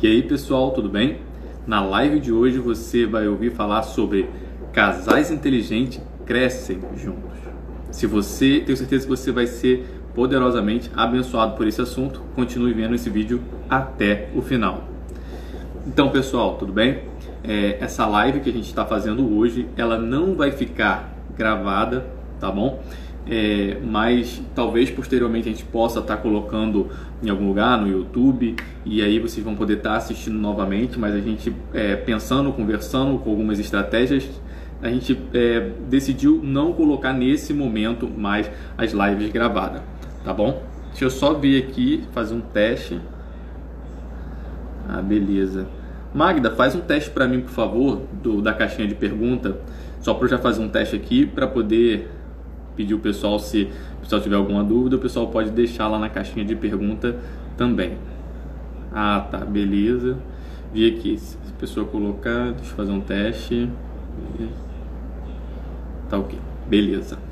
E aí pessoal, tudo bem? Na live de hoje você vai ouvir falar sobre casais inteligentes crescem juntos. Se você, tenho certeza que você vai ser poderosamente abençoado por esse assunto, continue vendo esse vídeo até o final. Então pessoal, tudo bem? Essa live que a gente está fazendo hoje, ela não vai ficar gravada, tá bom? Mas talvez posteriormente a gente possa estar colocando em algum lugar no YouTube e aí vocês vão poder estar assistindo novamente, mas a gente pensando, conversando com algumas estratégias, a gente decidiu não colocar nesse momento mais as lives gravadas, tá bom? Deixa eu só vir aqui, fazer um teste. Ah, beleza. Magda, faz um teste para mim, por favor, da caixinha de pergunta, só para eu já fazer um teste aqui para poder pedir o pessoal, se o pessoal tiver alguma dúvida, o pessoal pode deixar lá na caixinha de pergunta também. Ah, tá, beleza. Vi aqui, se a pessoa colocar, deixa eu fazer um teste. Tá ok, beleza.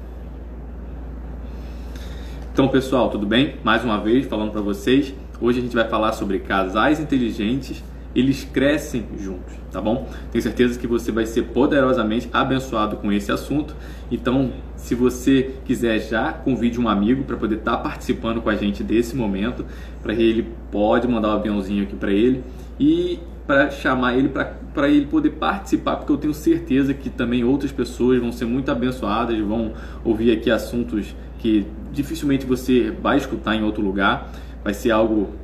Então, pessoal, tudo bem? Mais uma vez falando para vocês, hoje a gente vai falar sobre casais inteligentes, eles crescem juntos, tá bom? Tenho certeza que você vai ser poderosamente abençoado com esse assunto. Então, se você quiser, já convide um amigo para poder estar participando com a gente desse momento, para ele pode mandar um aviãozinho aqui para ele e para chamar ele para ele poder participar, porque eu tenho certeza que também outras pessoas vão ser muito abençoadas, vão ouvir aqui assuntos que dificilmente você vai escutar em outro lugar. Vai ser algo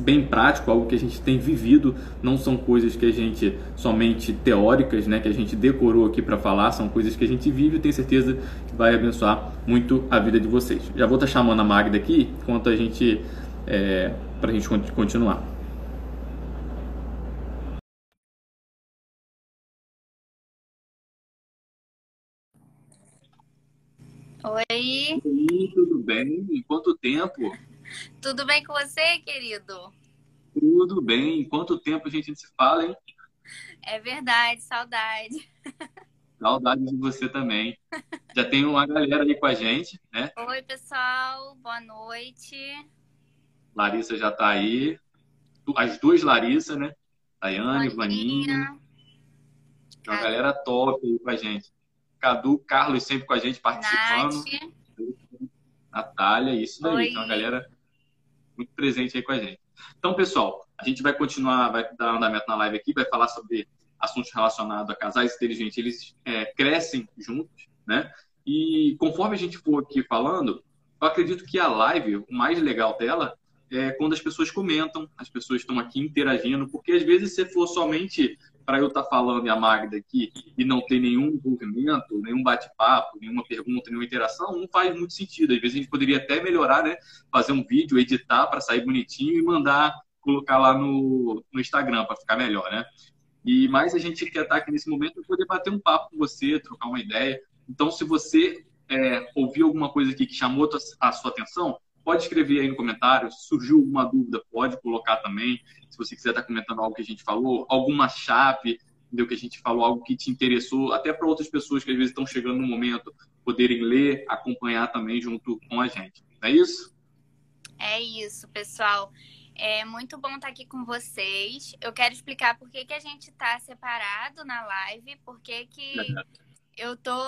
bem prático, algo que a gente tem vivido, não são coisas que a gente somente teóricas, né, que a gente decorou aqui para falar, são coisas que a gente vive e tenho certeza que vai abençoar muito a vida de vocês. Já vou estar chamando a Magda aqui enquanto a gente, para a gente continuar. Oi! Oi, tudo bem? Em quanto tempo? Tudo bem com você, querido? Tudo bem. Quanto tempo a gente se fala, hein? É verdade, saudade. Saudade de você também. Já tem uma galera aí com a gente, né? Oi, pessoal. Boa noite. Larissa já tá aí. As duas Larissa, né? Daiane, Vaninha. Tem uma galera top aí com a gente. Cadu, Carlos sempre com a gente participando. Nath. Natália, isso daí. Oi. Tem uma galera muito presente aí com a gente. Então, pessoal, a gente vai continuar, vai dar andamento na live aqui, vai falar sobre assuntos relacionados a casais inteligentes. Eles crescem juntos, né? E conforme a gente for aqui falando, eu acredito que a live, o mais legal dela, é quando as pessoas comentam, as pessoas estão aqui interagindo, porque às vezes se for somente para eu estar falando e a Magda aqui e não ter nenhum envolvimento, nenhum bate-papo, nenhuma pergunta, nenhuma interação, não faz muito sentido. Às vezes a gente poderia até melhorar, né? Fazer um vídeo, editar para sair bonitinho e mandar, colocar lá no Instagram para ficar melhor, né? E mais a gente quer estar aqui nesse momento e poder bater um papo com você, trocar uma ideia. Então, se você ouviu alguma coisa aqui que chamou a sua atenção, pode escrever aí no comentário. Se surgiu alguma dúvida, pode colocar também. Se você quiser estar comentando algo que a gente falou, alguma chave, entendeu? Que a gente falou, algo que te interessou, até para outras pessoas que às vezes estão chegando no momento, poderem ler, acompanhar também junto com a gente. Não é isso? É isso, pessoal. É muito bom estar aqui com vocês. Eu quero explicar por que a gente está separado na live, por que eu tô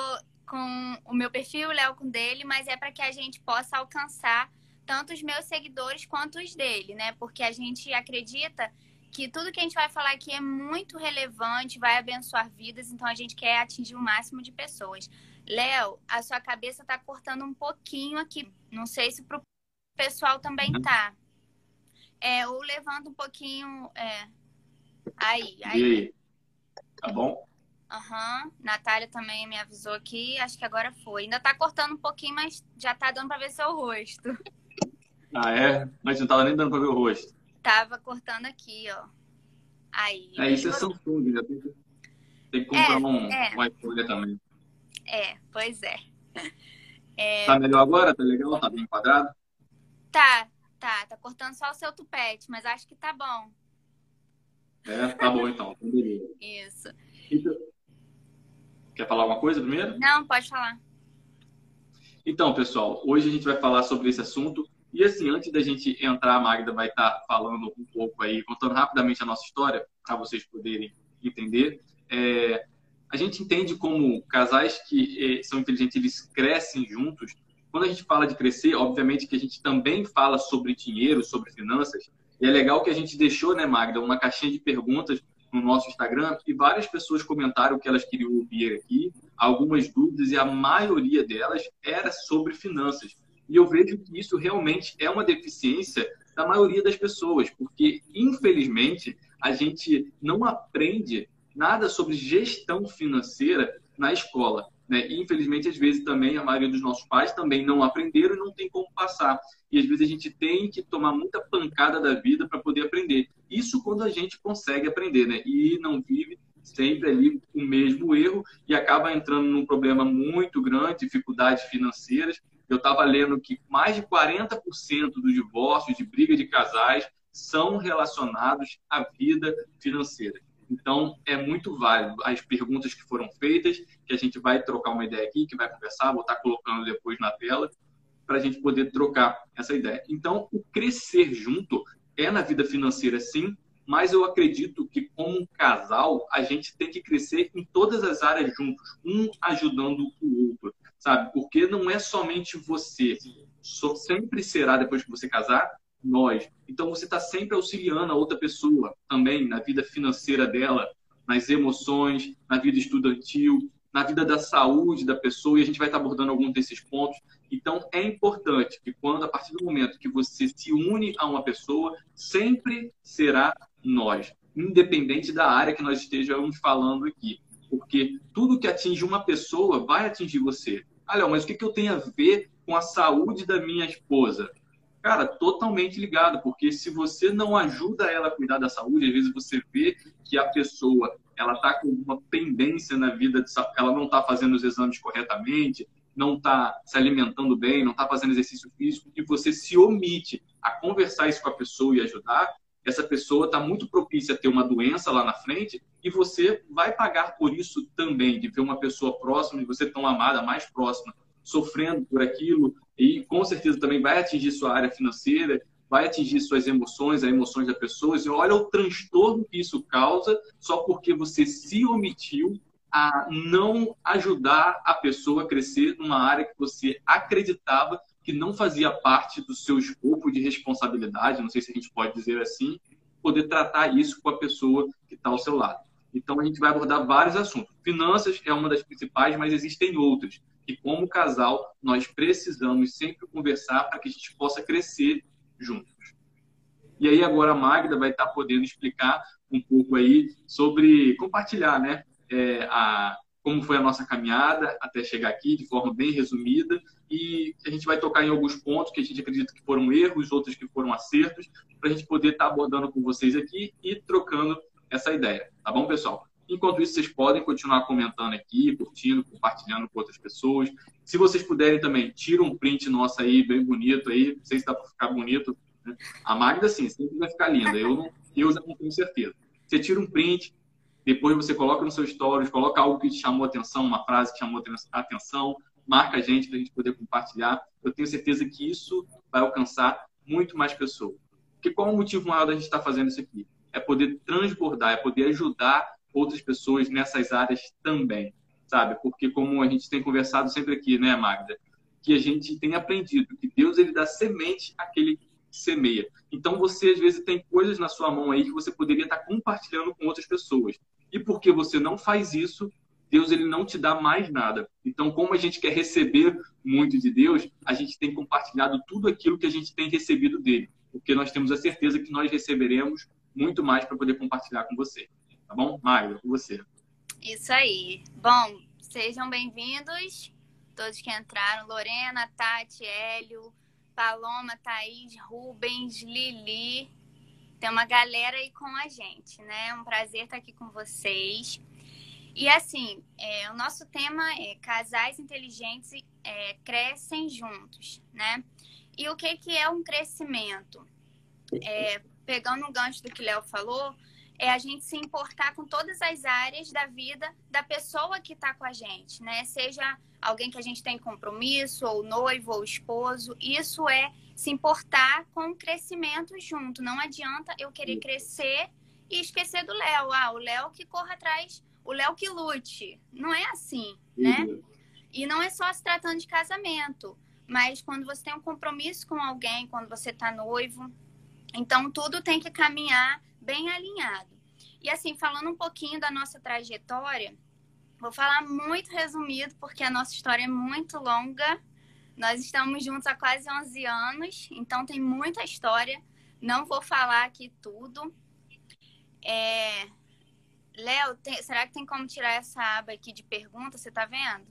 com o meu perfil, o Léo com o dele, mas é para que a gente possa alcançar tanto os meus seguidores quanto os dele, né? Porque a gente acredita que tudo que a gente vai falar aqui é muito relevante, vai abençoar vidas, então a gente quer atingir o máximo de pessoas. Léo, a sua cabeça tá cortando um pouquinho aqui, não sei se pro pessoal também tá. Ou levando um pouquinho, aí. Tá bom? Aham, Natália também me avisou aqui, acho que agora foi. Ainda tá cortando um pouquinho, mas já tá dando pra ver seu rosto. Ah, é? Mas não tava nem dando pra ver o rosto. Tava cortando aqui, ó. Aí. Isso é Samsung, já tem que comprar um iPhone também. Pois é. Tá melhor agora? Tá legal? Tá bem enquadrado? Tá cortando só o seu tupete, mas acho que tá bom. Tá bom então. Isso. Então, quer falar alguma coisa primeiro? Não, pode falar. Então, pessoal, hoje a gente vai falar sobre esse assunto E assim, antes da gente entrar, a Magda vai estar falando um pouco aí, contando rapidamente a nossa história, para vocês poderem entender. A gente entende como casais que são inteligentes, eles crescem juntos. Quando a gente fala de crescer, obviamente que a gente também fala sobre dinheiro, sobre finanças. E é legal que a gente deixou, né, Magda, uma caixinha de perguntas no nosso Instagram e várias pessoas comentaram o que elas queriam ouvir aqui, algumas dúvidas, e a maioria delas era sobre finanças. E eu vejo que isso realmente é uma deficiência da maioria das pessoas, porque, infelizmente, a gente não aprende nada sobre gestão financeira na escola, né? E, infelizmente, às vezes, também a maioria dos nossos pais também não aprenderam e não tem como passar. E, às vezes, a gente tem que tomar muita pancada da vida para poder aprender. Isso quando a gente consegue aprender, né? E não vive sempre ali o mesmo erro e acaba entrando num problema muito grande, dificuldades financeiras. Eu estava lendo que mais de 40% dos divórcios, de briga de casais, são relacionados à vida financeira. Então, é muito válido as perguntas que foram feitas, que a gente vai trocar uma ideia aqui, que vai conversar, vou estar colocando depois na tela, para a gente poder trocar essa ideia. Então, o crescer junto é na vida financeira, sim, mas eu acredito que, como um casal, a gente tem que crescer em todas as áreas juntos, um ajudando o outro, sabe? Porque não é somente você, sempre será, depois que você casar, nós. Então, você está sempre auxiliando a outra pessoa também na vida financeira dela, nas emoções, na vida estudantil, na vida da saúde da pessoa, e a gente vai estar abordando alguns desses pontos. Então, é importante que quando, a partir do momento que você se une a uma pessoa, sempre será nós, independente da área que nós estejamos falando aqui. Porque tudo que atinge uma pessoa vai atingir você. Ah, Léo, mas o que eu tenho a ver com a saúde da minha esposa? Cara, totalmente ligado, porque se você não ajuda ela a cuidar da saúde, às vezes você vê que a pessoa está com uma pendência na vida, ela não está fazendo os exames corretamente, não está se alimentando bem, não está fazendo exercício físico, e você se omite a conversar isso com a pessoa e ajudar, essa pessoa está muito propícia a ter uma doença lá na frente e você vai pagar por isso também, de ver uma pessoa próxima, de você tão amada, mais próxima, sofrendo por aquilo, e com certeza também vai atingir sua área financeira, vai atingir suas emoções, as emoções da pessoa, e olha o transtorno que isso causa só porque você se omitiu a não ajudar a pessoa a crescer numa área que você acreditava que não fazia parte do seu escopo de responsabilidade, não sei se a gente pode dizer assim, poder tratar isso com a pessoa que está ao seu lado. Então, a gente vai abordar vários assuntos. Finanças é uma das principais, mas existem outras. E como casal, nós precisamos sempre conversar para que a gente possa crescer juntos. E aí, agora a Magda vai estar podendo explicar um pouco aí sobre compartilhar, né? Como foi a nossa caminhada até chegar aqui, de forma bem resumida, e a gente vai tocar em alguns pontos que a gente acredita que foram erros, outros que foram acertos, para a gente poder estar abordando com vocês aqui e trocando essa ideia, tá bom, pessoal? Enquanto isso, vocês podem continuar comentando aqui, curtindo, compartilhando com outras pessoas. Se vocês puderem também, tira um print nosso aí, bem bonito aí, não sei se dá para ficar bonito, né? A Magda, sim, sempre vai ficar linda, eu já não tenho certeza. Você tira um print, depois você coloca no seu stories, coloca algo que te chamou atenção, uma frase que chamou atenção, marca a gente para a gente poder compartilhar. Eu tenho certeza que isso vai alcançar muito mais pessoas. Porque qual é o motivo maior da gente estar fazendo isso aqui? É poder transbordar, é poder ajudar outras pessoas nessas áreas também, sabe? Porque como a gente tem conversado sempre aqui, né, Magda? Que a gente tem aprendido que Deus, ele dá semente àquele que semeia. Então, você, às vezes, tem coisas na sua mão aí que você poderia estar compartilhando com outras pessoas. E porque você não faz isso, Deus, ele não te dá mais nada. Então, como a gente quer receber muito de Deus, a gente tem compartilhado tudo aquilo que a gente tem recebido dele. Porque nós temos a certeza que nós receberemos muito mais para poder compartilhar com você. Tá bom? Magda, com você. Isso aí. Bom, sejam bem-vindos todos que entraram. Lorena, Tati, Hélio, Paloma, Thaís, Rubens, Lili. Tem uma galera aí com a gente, né? É um prazer estar aqui com vocês. E assim, o nosso tema é casais inteligentes crescem juntos, né? E o que é um crescimento? Pegando o gancho do que o Léo falou, é a gente se importar com todas as áreas da vida da pessoa que está com a gente, né? Seja alguém que a gente tem compromisso, ou noivo, ou esposo. Isso é se importar com o crescimento junto. Não adianta eu querer crescer e esquecer do Léo. Ah, o Léo que corra atrás, o Léo que lute. Não é assim, né? E não é só se tratando de casamento, mas quando você tem um compromisso com alguém, quando você está noivo. Então, tudo tem que caminhar bem alinhado. E assim, falando um pouquinho da nossa trajetória, vou falar muito resumido, porque a nossa história é muito longa. Nós estamos juntos há quase 11 anos, então tem muita história. Não vou falar aqui tudo. Léo, será que tem como tirar essa aba aqui de pergunta? Você tá vendo?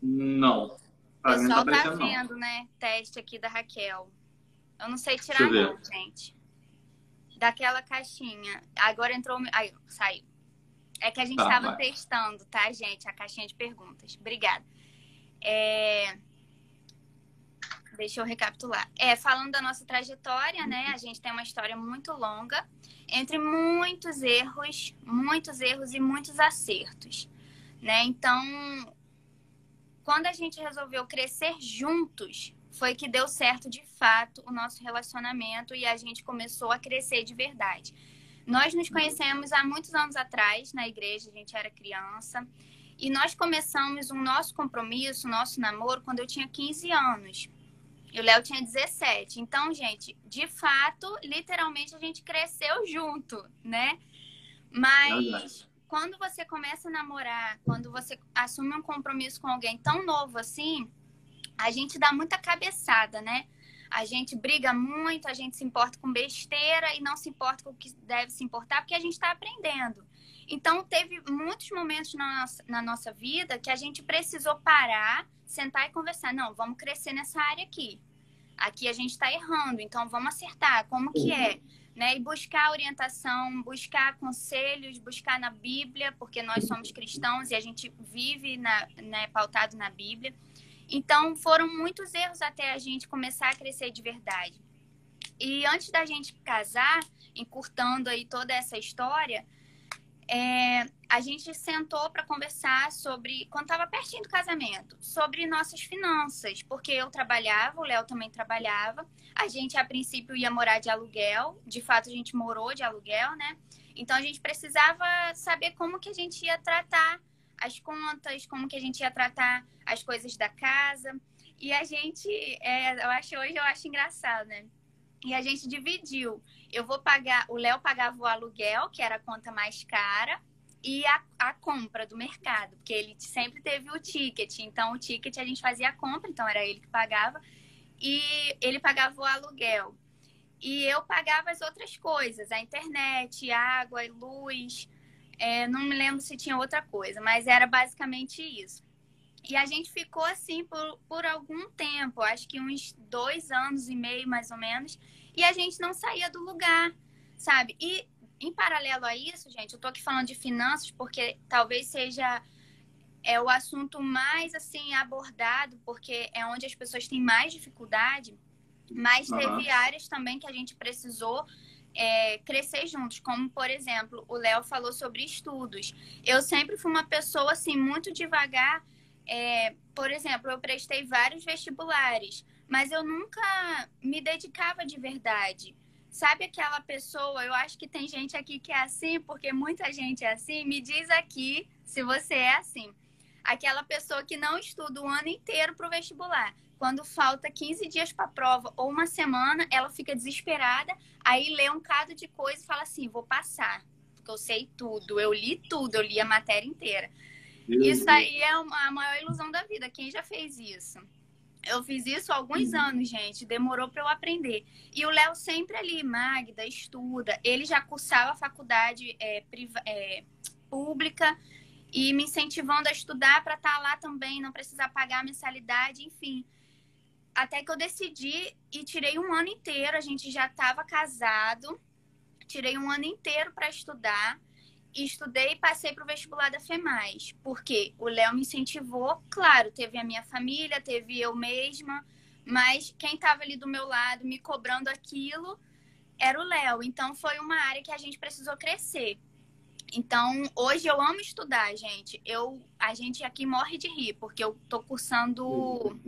Não. O pessoal tá vendo, né? Teste aqui da Raquel. Eu não sei tirar não, gente. Daquela caixinha. Agora entrou... Aí, saiu. É que a gente estava testando, tá, gente? A caixinha de perguntas. Obrigada. Deixa eu recapitular. Falando da nossa trajetória, né? A gente tem uma história muito longa. Entre muitos erros e muitos acertos. Né? Então, quando a gente resolveu crescer juntos... foi que deu certo, de fato, o nosso relacionamento e a gente começou a crescer de verdade. Nós nos conhecemos há muitos anos atrás na igreja, a gente era criança. E nós começamos o nosso compromisso, o nosso namoro, quando eu tinha 15 anos. E o Léo tinha 17. Então, gente, de fato, literalmente, a gente cresceu junto, né? Mas... quando você começa a namorar, quando você assume um compromisso com alguém tão novo assim... a gente dá muita cabeçada, né? A gente briga muito, a gente se importa com besteira e não se importa com o que deve se importar, porque a gente está aprendendo. Então, teve muitos momentos na nossa vida que a gente precisou parar, sentar e conversar. Não, vamos crescer nessa área aqui. Aqui a gente está errando, então vamos acertar. Como que é? Né? E buscar orientação, buscar conselhos, buscar na Bíblia, porque nós somos cristãos e a gente vive pautado na Bíblia. Então, foram muitos erros até a gente começar a crescer de verdade. E antes da gente casar, encurtando aí toda essa história, a gente sentou para conversar sobre, quando estava pertinho do casamento, sobre nossas finanças, porque eu trabalhava, o Léo também trabalhava, a gente a princípio ia morar de aluguel, de fato a gente morou de aluguel, né? Então, a gente precisava saber como que a gente ia tratar as contas, como que a gente ia tratar as coisas da casa. E a gente, hoje eu acho engraçado, né? E a gente dividiu. Eu vou pagar, o Léo pagava o aluguel, que era a conta mais cara, e a compra do mercado, porque ele sempre teve o ticket. Então, o ticket a gente fazia a compra, então era ele que pagava. E ele pagava o aluguel. E eu pagava as outras coisas, a internet, água, luz... não me lembro se tinha outra coisa, mas era basicamente isso. E a gente ficou assim por algum tempo, acho que uns 2 anos e meio, mais ou menos. E a gente não saía do lugar, sabe? E em paralelo a isso, gente, eu tô aqui falando de finanças porque talvez seja o assunto mais assim abordado, porque é onde as pessoas têm mais dificuldade. Mas teve áreas também que a gente precisou... crescer juntos, como por exemplo o Léo falou sobre estudos. Eu sempre fui uma pessoa assim muito devagar, por exemplo, eu prestei vários vestibulares, mas eu nunca me dedicava de verdade, sabe? Aquela pessoa, eu acho que tem gente aqui que é assim, porque muita gente é assim, me diz aqui se você é assim, aquela pessoa que não estuda o ano inteiro pro vestibular. Quando falta 15 dias para a prova ou uma semana, ela fica desesperada, aí lê um bocado de coisa e fala assim, vou passar, porque eu sei tudo, eu li a matéria inteira. Isso aí é a maior ilusão da vida, quem já fez isso? Eu fiz isso há alguns anos, gente, demorou para eu aprender. E o Léo sempre ali, Magda, estuda, ele já cursava a faculdade pública, e me incentivando a estudar para estar lá também, não precisar pagar a mensalidade, enfim. Até que eu decidi e tirei um ano inteiro, a gente já estava casado, tirei um ano inteiro para estudar, estudei e passei para o vestibular da FEMAS, porque o Léo me incentivou, claro, teve a minha família, teve eu mesma, mas quem estava ali do meu lado me cobrando aquilo, era o Léo. Então, foi uma área que a gente precisou crescer. Então, hoje eu amo estudar, gente. A gente aqui morre de rir, porque eu tô cursando...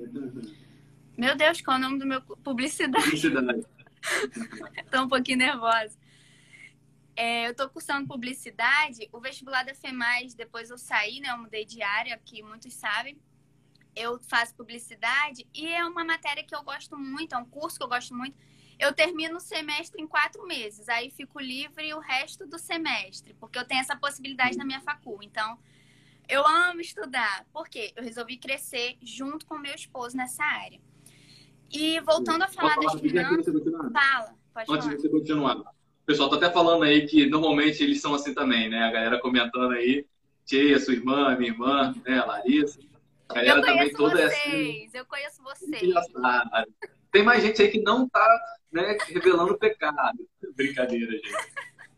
Meu Deus, qual é o nome do meu... Publicidade. Publicidade. Tô um pouquinho nervosa. Eu tô cursando publicidade. O vestibular da FEMAS, depois eu saí, né? Eu mudei de área, que muitos sabem. Eu faço publicidade e é uma matéria que eu gosto muito, é um curso que eu gosto muito. Eu termino o semestre em 4 meses, aí fico livre o resto do semestre, porque eu tenho essa possibilidade na minha facul. Então, eu amo estudar, porque eu resolvi crescer junto com o meu esposo nessa área. E voltando a falar das finanças... Fala, pode falar. Antes de você continuar. O pessoal tá até falando aí que normalmente eles são assim também, né? A galera comentando aí, Tia, sua irmã, minha irmã, né? A Larissa... Eu conheço vocês, assim, eu conheço vocês. Tem mais gente aí que não tá, né, revelando pecado. Brincadeira, gente.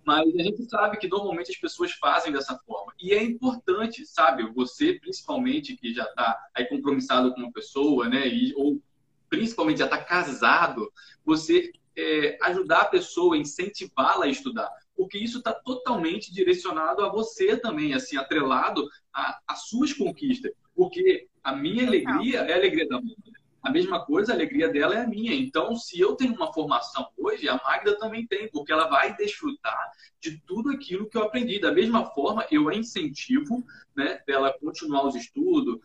Mas a gente sabe que normalmente as pessoas fazem dessa forma. E é importante, sabe? Você, principalmente, que já tá aí compromissado com uma pessoa, né? Ou principalmente já tá casado, você ajudar a pessoa, incentivá-la a estudar. Porque isso está totalmente direcionado a você também, assim, atrelado às suas conquistas. Porque a minha alegria é a alegria da Magda. A mesma coisa, a alegria dela é a minha. Então, se eu tenho uma formação hoje, a Magda também tem, porque ela vai desfrutar de tudo aquilo que eu aprendi. Da mesma forma, eu a incentivo, né, dela continuar os estudos,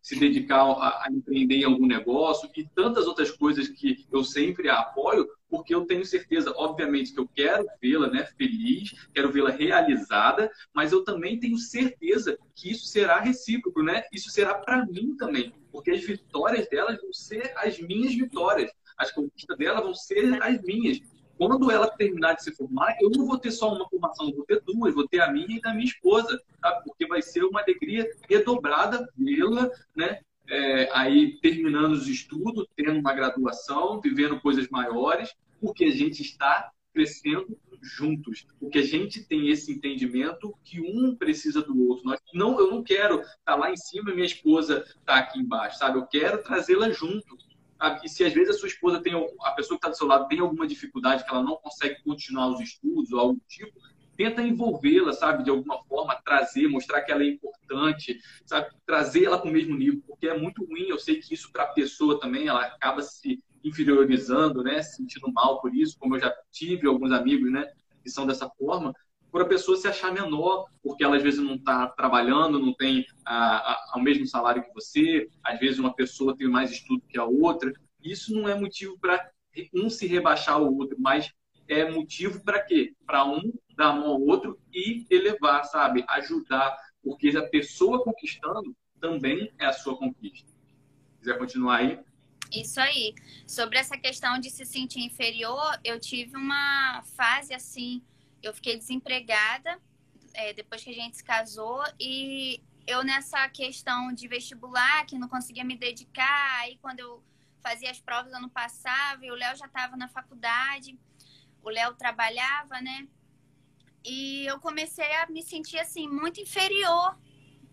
se dedicar a empreender em algum negócio e tantas outras coisas que eu sempre a apoio, porque eu tenho certeza, obviamente, que eu quero vê-la, né, feliz, quero vê-la realizada, mas eu também tenho certeza que isso será recíproco, né? Isso será para mim também, porque as vitórias delas vão ser as minhas vitórias, as conquistas dela vão ser as minhas. Quando ela terminar de se formar, eu não vou ter só uma formação, vou ter duas, vou ter a minha e da minha esposa, tá? Porque vai ser uma alegria redobrada vê-la, né? Aí terminando os estudos, tendo uma graduação, vivendo coisas maiores, porque a gente está crescendo juntos, porque a gente tem esse entendimento que um precisa do outro. Eu não quero estar lá em cima e minha esposa tá aqui embaixo, sabe? Eu quero trazê-la junto. E se às vezes a sua esposa tem, a pessoa que está do seu lado tem alguma dificuldade, que ela não consegue continuar os estudos ou algo do tipo, tenta envolvê-la, sabe? De alguma forma, trazer, mostrar que ela é importante, sabe? Trazer ela para o mesmo nível, porque é muito ruim. Eu sei que isso para a pessoa também, ela acaba se inferiorizando, né? Se sentindo mal por isso, como eu já tive alguns amigos, né, que são dessa forma, por a pessoa se achar menor, porque ela às vezes não está trabalhando, não tem o mesmo salário que você, às vezes uma pessoa tem mais estudo que a outra. Isso não é motivo para um se rebaixar ao outro, mas é motivo para quê? Para um dar a mão ao outro e elevar, sabe? Ajudar, porque a pessoa conquistando também é a sua conquista. Se quiser continuar aí. Isso aí. Sobre essa questão de se sentir inferior, eu tive uma fase assim... Eu fiquei desempregada depois que a gente se casou e eu nessa questão de vestibular, que não conseguia me dedicar, aí quando eu fazia as provas eu não passava e o Léo já estava na faculdade, o Léo trabalhava, né? E eu comecei a me sentir assim, muito inferior,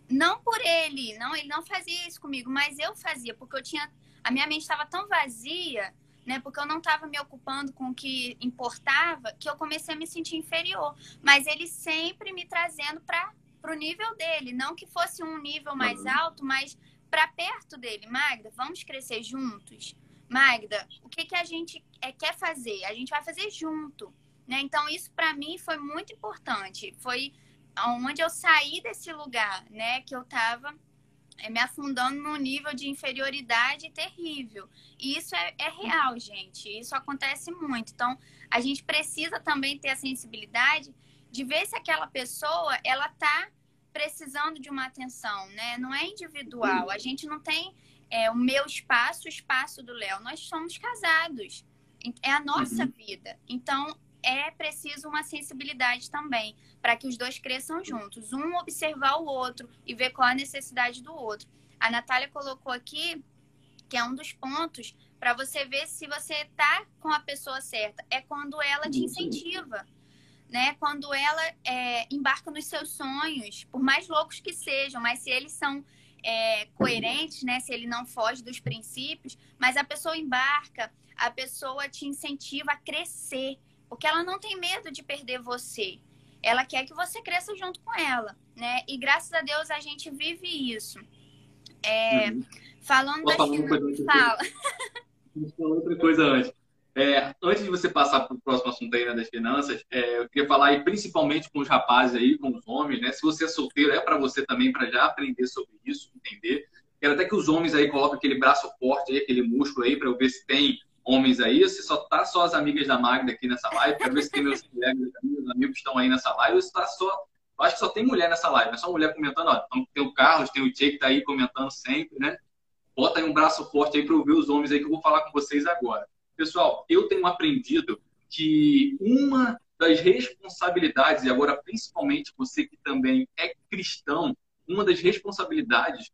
não por ele, não, ele não fazia isso comigo, mas eu fazia, porque eu tinha, a minha mente estava tão vazia, né, porque eu não estava me ocupando com o que importava, que eu comecei a me sentir inferior. Mas ele sempre me trazendo para o nível dele. Não que fosse um nível mais alto, mas para perto dele. Magda, vamos crescer juntos? Magda, o que, que a gente quer fazer? A gente vai fazer junto. Né? Então, isso para mim foi muito importante. Foi onde eu saí desse lugar, né, que eu estava... me afundando num nível de inferioridade terrível. E isso é real, gente. Isso acontece muito. Então, a gente precisa também ter a sensibilidade de ver se aquela pessoa, ela tá precisando de uma atenção, né? Não é individual. A gente não tem o meu espaço, o espaço do Léo. Nós somos casados. É a nossa vida. Então, é preciso uma sensibilidade também, para que os dois cresçam juntos. Um observar o outro e ver qual a necessidade do outro. A Natália colocou aqui que é um dos pontos para você ver se você está com a pessoa certa. É quando ela te incentiva, né? Quando ela embarca nos seus sonhos, por mais loucos que sejam, mas se eles são coerentes, né? Se ele não foge dos princípios, mas a pessoa embarca... a pessoa te incentiva a crescer, porque ela não tem medo de perder você. Ela quer que você cresça junto com ela, né? E graças a Deus a gente vive isso. É, falando da finanças... Fala. A gente falou outra coisa antes. É, antes de você passar para o próximo assunto aí, né, das finanças, eu queria falar aí principalmente com os rapazes aí, com os homens, né? Se você é solteiro, é para você também, para já aprender sobre isso, entender. Quero até que os homens aí colocam aquele braço forte aí, aquele músculo aí, para eu ver se tem homens aí, se só tá só as amigas da Magda aqui nessa live, quero ver se tem meus colegas, meus amigos que estão aí nessa live, ou se tá só... Eu acho que só tem mulher nessa live, é só mulher comentando, ó, então, tem o Carlos, tem o Tchê que tá aí comentando sempre, né? Bota aí um braço forte aí para eu ver os homens aí que eu vou falar com vocês agora. Pessoal, eu tenho aprendido que uma das responsabilidades, e agora principalmente você que também é cristão, uma das responsabilidades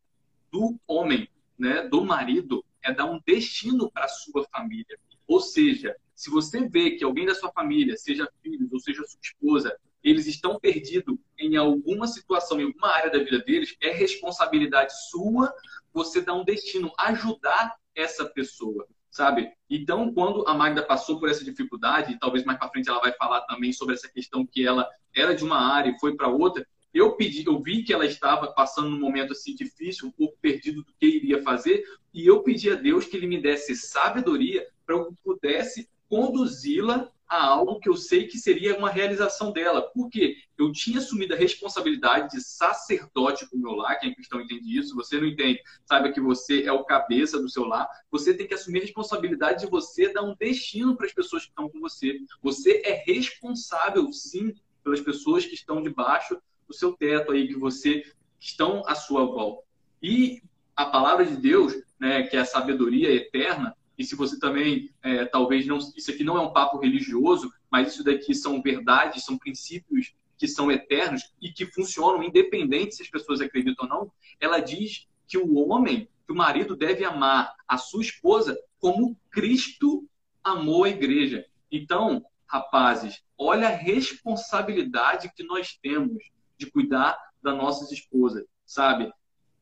do homem, né, do marido, é dar um destino para a sua família. Ou seja, se você vê que alguém da sua família, seja filhos ou seja sua esposa, eles estão perdidos em alguma situação, em alguma área da vida deles, é responsabilidade sua você dar um destino, ajudar essa pessoa, sabe? Então, quando a Magda passou por essa dificuldade, e talvez mais para frente ela vai falar também sobre essa questão que ela era de uma área e foi para outra, eu vi que ela estava passando num momento assim difícil, um pouco perdido do que iria fazer, e eu pedi a Deus que ele me desse sabedoria para eu pudesse conduzi-la a algo que eu sei que seria uma realização dela. Porque eu tinha assumido a responsabilidade de sacerdote com o meu lar. Quem é cristão entende isso. Você não entende. Saiba que você é o cabeça do seu lar. Você tem que assumir a responsabilidade de você dar um destino para as pessoas que estão com você. Você é responsável, sim, pelas pessoas que estão debaixo do seu teto aí, que estão à sua volta. E a palavra de Deus, né, que é a sabedoria eterna, e se você também, talvez, não, isso aqui não é um papo religioso, mas isso daqui são verdades, são princípios que são eternos e que funcionam independente se as pessoas acreditam ou não. Ela diz que o homem, que o marido deve amar a sua esposa como Cristo amou a igreja. Então, rapazes, olha a responsabilidade que nós temos de cuidar da nossa esposa, sabe?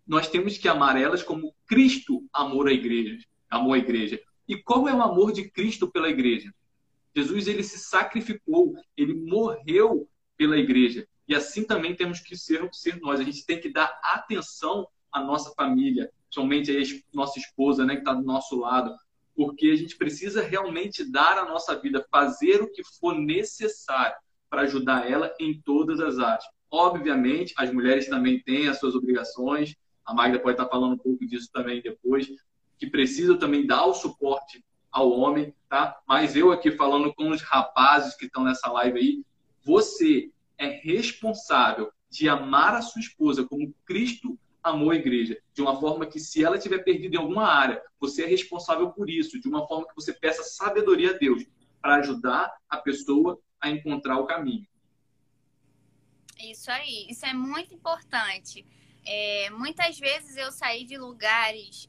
Nós temos que amar elas como Cristo amou a igreja. E qual é o amor de Cristo pela igreja? Jesus, ele se sacrificou, ele morreu pela igreja. E assim também temos que ser nós. A gente tem que dar atenção à nossa família, somente a nossa esposa, né, que está do nosso lado. Porque a gente precisa realmente dar a nossa vida, fazer o que for necessário para ajudar ela em todas as áreas. Obviamente, as mulheres também têm as suas obrigações. A Magda pode estar falando um pouco disso também depois, que precisa também dar o suporte ao homem, tá? Mas eu aqui falando com os rapazes que estão nessa live aí, você é responsável de amar a sua esposa como Cristo amou a igreja, de uma forma que se ela tiver perdida em alguma área, você é responsável por isso, de uma forma que você peça sabedoria a Deus para ajudar a pessoa a encontrar o caminho. Isso aí, isso é muito importante. Muitas vezes eu saí de lugares,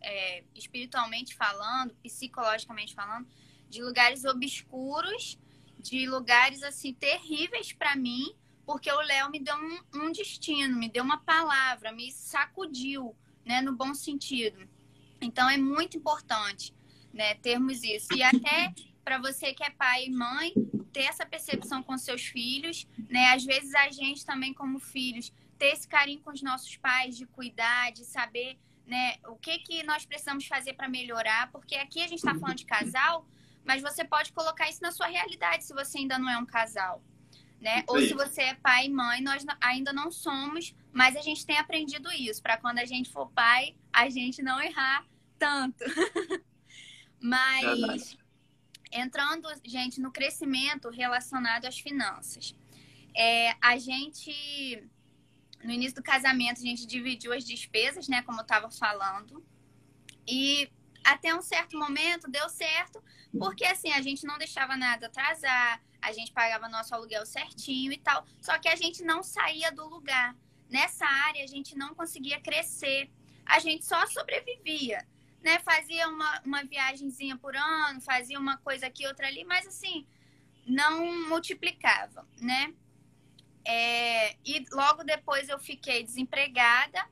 espiritualmente falando, psicologicamente falando, de lugares obscuros, de lugares assim terríveis para mim, porque o Léo me deu um destino, me deu uma palavra, me sacudiu, né, no bom sentido. Então é muito importante, né, termos isso. E até para você que é pai e mãe, ter essa percepção com seus filhos, né? Às vezes a gente também como filhos ter esse carinho com os nossos pais, de cuidar, de saber, né, o que que nós precisamos fazer para melhorar, porque aqui a gente está falando de casal, mas você pode colocar isso na sua realidade se você ainda não é um casal, né? Ou se você é pai e mãe, nós ainda não somos, mas a gente tem aprendido isso, para quando a gente for pai, a gente não errar tanto. Mas entrando, gente, no crescimento relacionado às finanças. A gente... No início do casamento, a gente dividiu as despesas, né? Como eu estava falando. E até um certo momento deu certo, porque assim, a gente não deixava nada atrasar, a gente pagava nosso aluguel certinho e tal. Só que a gente não saía do lugar. Nessa área, a gente não conseguia crescer. A gente só sobrevivia, né? Fazia uma viagenzinha por ano, fazia uma coisa aqui, outra ali, mas assim, não multiplicava, né? E logo depois eu fiquei desempregada,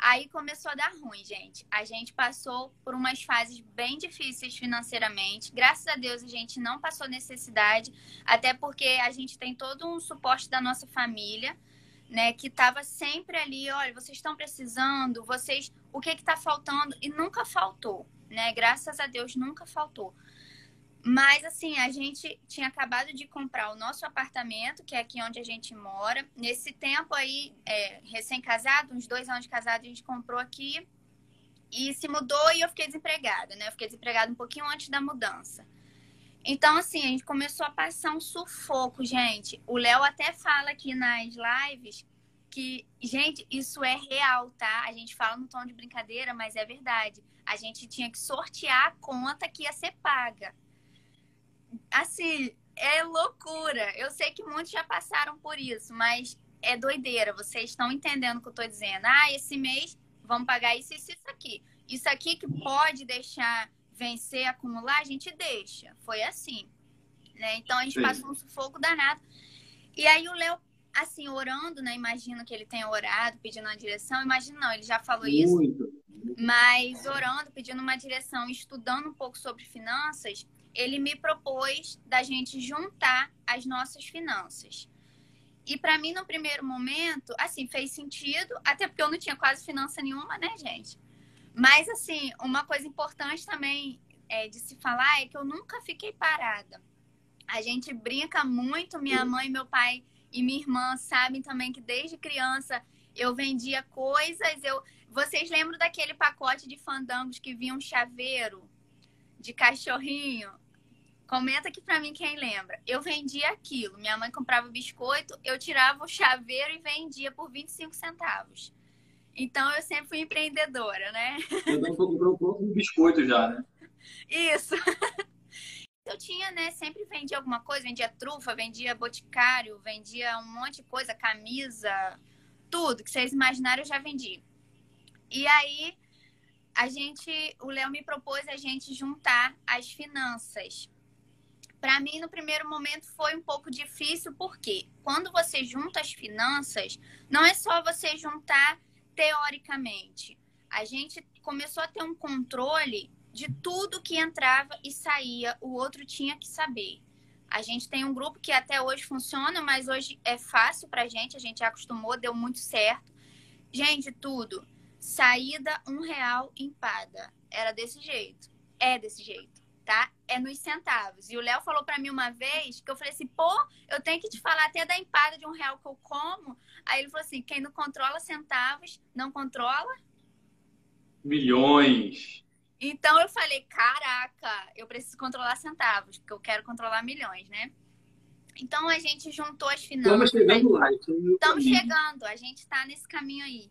Aí começou a dar ruim, gente. A gente passou por umas fases bem difíceis financeiramente. Graças a Deus, a gente não passou necessidade, até porque a gente tem todo um suporte da nossa família, né? Que estava sempre ali, olha, vocês estão precisando, vocês, o que está faltando? E nunca faltou, né? Graças a Deus, nunca faltou. Mas, assim, a gente tinha acabado de comprar o nosso apartamento, que é aqui onde a gente mora. Nesse tempo aí, recém-casado, uns 2 anos de casado, a gente comprou aqui e se mudou e eu fiquei desempregada, né? Eu fiquei desempregada um pouquinho antes da mudança. Então, assim, a gente começou a passar um sufoco, gente. O Léo até fala aqui nas lives que, gente, isso é real, tá? A gente fala no tom de brincadeira, mas é verdade. A gente tinha que sortear a conta que ia ser paga. Assim, é loucura. Eu sei que muitos já passaram por isso, mas é doideira. Vocês estão entendendo o que eu tô dizendo. Ah, esse mês vamos pagar isso, isso, isso aqui. Isso aqui que pode deixar vencer, acumular, a gente deixa. Foi assim, né? Então, a gente passou um sufoco danado. E aí o Léo, assim, orando, né? Imagino que ele tenha orado, pedindo uma direção. Imagino não, ele já falou isso. Mas orando, pedindo uma direção, estudando um pouco sobre finanças, ele me propôs da gente juntar as nossas finanças. E para mim, no primeiro momento, assim, fez sentido, até porque eu não tinha quase finança nenhuma, né, gente? Mas, assim, uma coisa importante também de se falar é que eu nunca fiquei parada. A gente brinca muito, minha mãe, meu pai e minha irmã sabem também que desde criança eu vendia coisas. Vocês lembram daquele pacote de fandangos que vinha um chaveiro de cachorrinho? Comenta aqui pra mim quem lembra. Eu vendia aquilo. Minha mãe comprava biscoito, eu tirava o chaveiro e vendia por 25 centavos. Então, eu sempre fui empreendedora, né? Eu também comprei um pouco de biscoito já, né? Isso. Eu tinha, né? Sempre vendia alguma coisa. Vendia trufa, vendia boticário, vendia um monte de coisa. Camisa, tudo que vocês imaginaram eu já vendi. E aí, o Léo me propôs a gente juntar as finanças. Para mim, no primeiro momento, foi um pouco difícil, porque quando você junta as finanças, não é só você juntar teoricamente. A gente começou a ter um controle de tudo que entrava e saía, o outro tinha que saber. A gente tem um grupo que até hoje funciona, mas hoje é fácil pra gente, a gente já acostumou, deu muito certo. Gente, tudo. Saída, R$1 empada. Era desse jeito. É desse jeito, tá? É nos centavos. E o Léo falou pra mim uma vez, que eu falei assim, pô, eu tenho que te falar até da empada de R$1 que eu como. Aí ele falou assim, quem não controla centavos, não controla? Milhões. Então eu falei, caraca, eu preciso controlar centavos, porque eu quero controlar milhões, né? Então a gente juntou as finanças. Estamos chegando lá. Estamos chegando, a gente tá nesse caminho aí.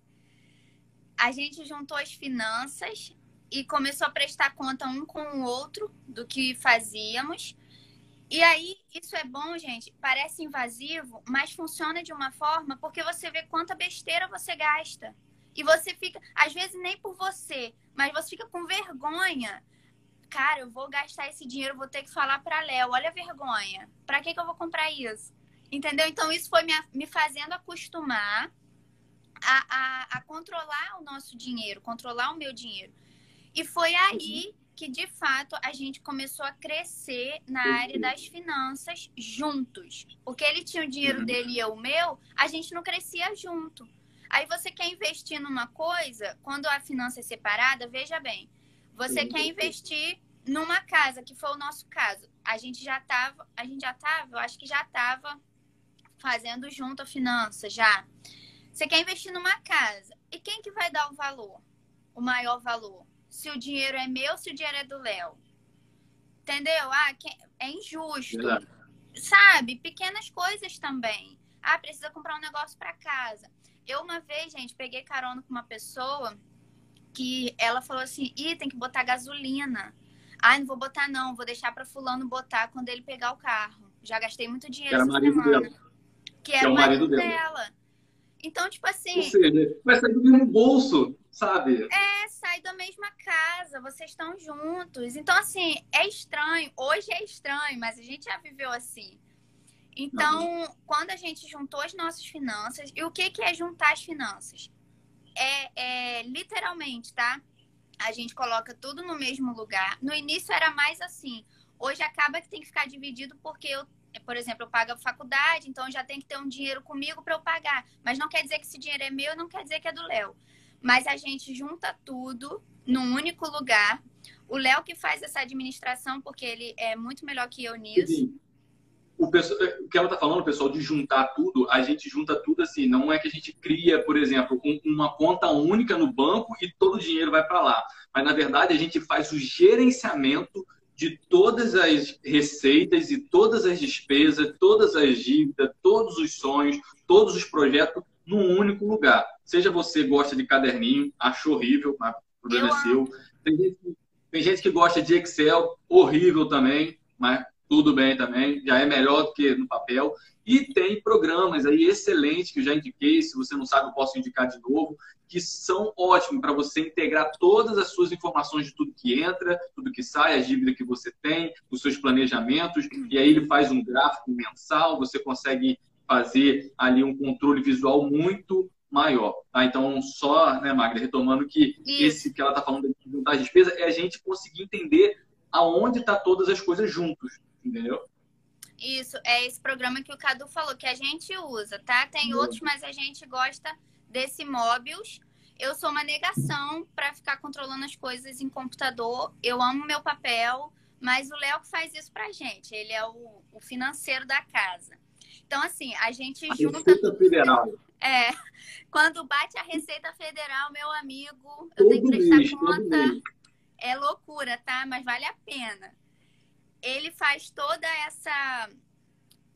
A gente juntou as finanças e começou a prestar conta um com o outro do que fazíamos. E aí, isso é bom, gente. Parece invasivo, mas funciona de uma forma porque você vê quanta besteira você gasta. E você fica, às vezes nem por você, mas você fica com vergonha. Cara, eu vou gastar esse dinheiro, vou ter que falar para Léo. Olha a vergonha. Para que eu vou comprar isso? Entendeu? Então, isso foi me fazendo acostumar a controlar o nosso dinheiro, controlar o meu dinheiro. E foi aí que, de fato, a gente começou a crescer na área das finanças juntos. Porque ele tinha o dinheiro dele e eu o meu, a gente não crescia junto. Aí você quer investir numa coisa, quando a finança é separada, veja bem, você quer investir numa casa, que foi o nosso caso. A gente já estava fazendo junto a finança, já. Você quer investir numa casa. E quem que vai dar o valor? O maior valor? Se o dinheiro é meu, se o dinheiro é do Léo. Entendeu? Ah, é injusto. Verdade. Sabe? Pequenas coisas também. Ah, precisa comprar um negócio para casa. Eu uma vez, gente, peguei carona com uma pessoa que ela falou assim, ih, tem que botar gasolina. Ah, não vou botar não, vou deixar para fulano botar quando ele pegar o carro. Já gastei muito dinheiro essa semana. Que era o marido dela. Então, tipo assim... Ou seja, vai sair do mesmo bolso, sabe? É, sai da mesma casa, vocês estão juntos. Então, assim, é estranho. Hoje é estranho, mas a gente já viveu assim. Então, quando a gente juntou as nossas finanças... E o que é juntar as finanças? é literalmente, tá? A gente coloca tudo no mesmo lugar. No início era mais assim. Hoje acaba que tem que ficar dividido porque eu, por exemplo, eu pago a faculdade, então já tem que ter um dinheiro comigo para eu pagar. Mas não quer dizer que esse dinheiro é meu, não quer dizer que é do Léo. Mas a gente junta tudo num único lugar. O Léo que faz essa administração, porque ele é muito melhor que eu nisso. O que ela está falando, pessoal, de juntar tudo, a gente junta tudo assim. Não é que a gente cria, por exemplo, uma conta única no banco e todo o dinheiro vai para lá. Mas, na verdade, a gente faz o gerenciamento de todas as receitas e todas as despesas, todas as dívidas, todos os sonhos, todos os projetos num único lugar. Seja você gosta de caderninho, acho horrível, mas o problema é seu. Tem gente que gosta de Excel, horrível também, mas tudo bem também, já é melhor do que no papel. E tem programas aí excelentes que eu já indiquei, se você não sabe eu posso indicar de novo, que são ótimos para você integrar todas as suas informações de tudo que entra, tudo que sai, as dívidas que você tem, os seus planejamentos, e aí ele faz um gráfico mensal, você consegue fazer ali um controle visual muito maior. Tá? Então, só, né, Magda, retomando que esse que ela está falando de juntar as despesas, é a gente conseguir entender aonde está todas as coisas juntos, entendeu? Isso, é esse programa que o Cadu falou, que a gente usa, tá? Tem outros, mas a gente gosta desse Mobius. Eu sou uma negação para ficar controlando as coisas em computador. Eu amo meu papel, mas o Léo que faz isso pra gente. Ele é o financeiro da casa. Então, assim, a gente junta... Receita Federal. É. Quando bate a Receita Federal, meu amigo, eu tenho que prestar conta. É loucura, tá? Mas vale a pena. Ele faz toda